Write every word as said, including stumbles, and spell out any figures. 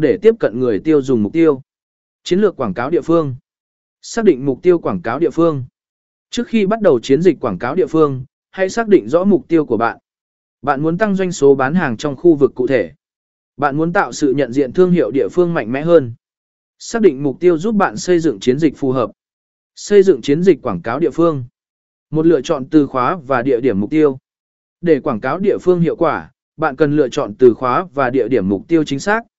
để tiếp cận người tiêu dùng mục tiêu. Chiến lược quảng cáo địa phương. Xác định mục tiêu quảng cáo địa phương. Trước khi bắt đầu chiến dịch quảng cáo địa phương, hãy xác định rõ mục tiêu của bạn. Bạn muốn tăng doanh số bán hàng trong khu vực cụ thể. Bạn muốn tạo sự nhận diện thương hiệu địa phương mạnh mẽ hơn. Xác định mục tiêu giúp bạn xây dựng chiến dịch phù hợp. Xây dựng chiến dịch quảng cáo địa phương. Một lựa chọn từ khóa và địa điểm mục tiêu. Để quảng cáo địa phương hiệu quả, bạn cần lựa chọn từ khóa và địa điểm mục tiêu chính xác.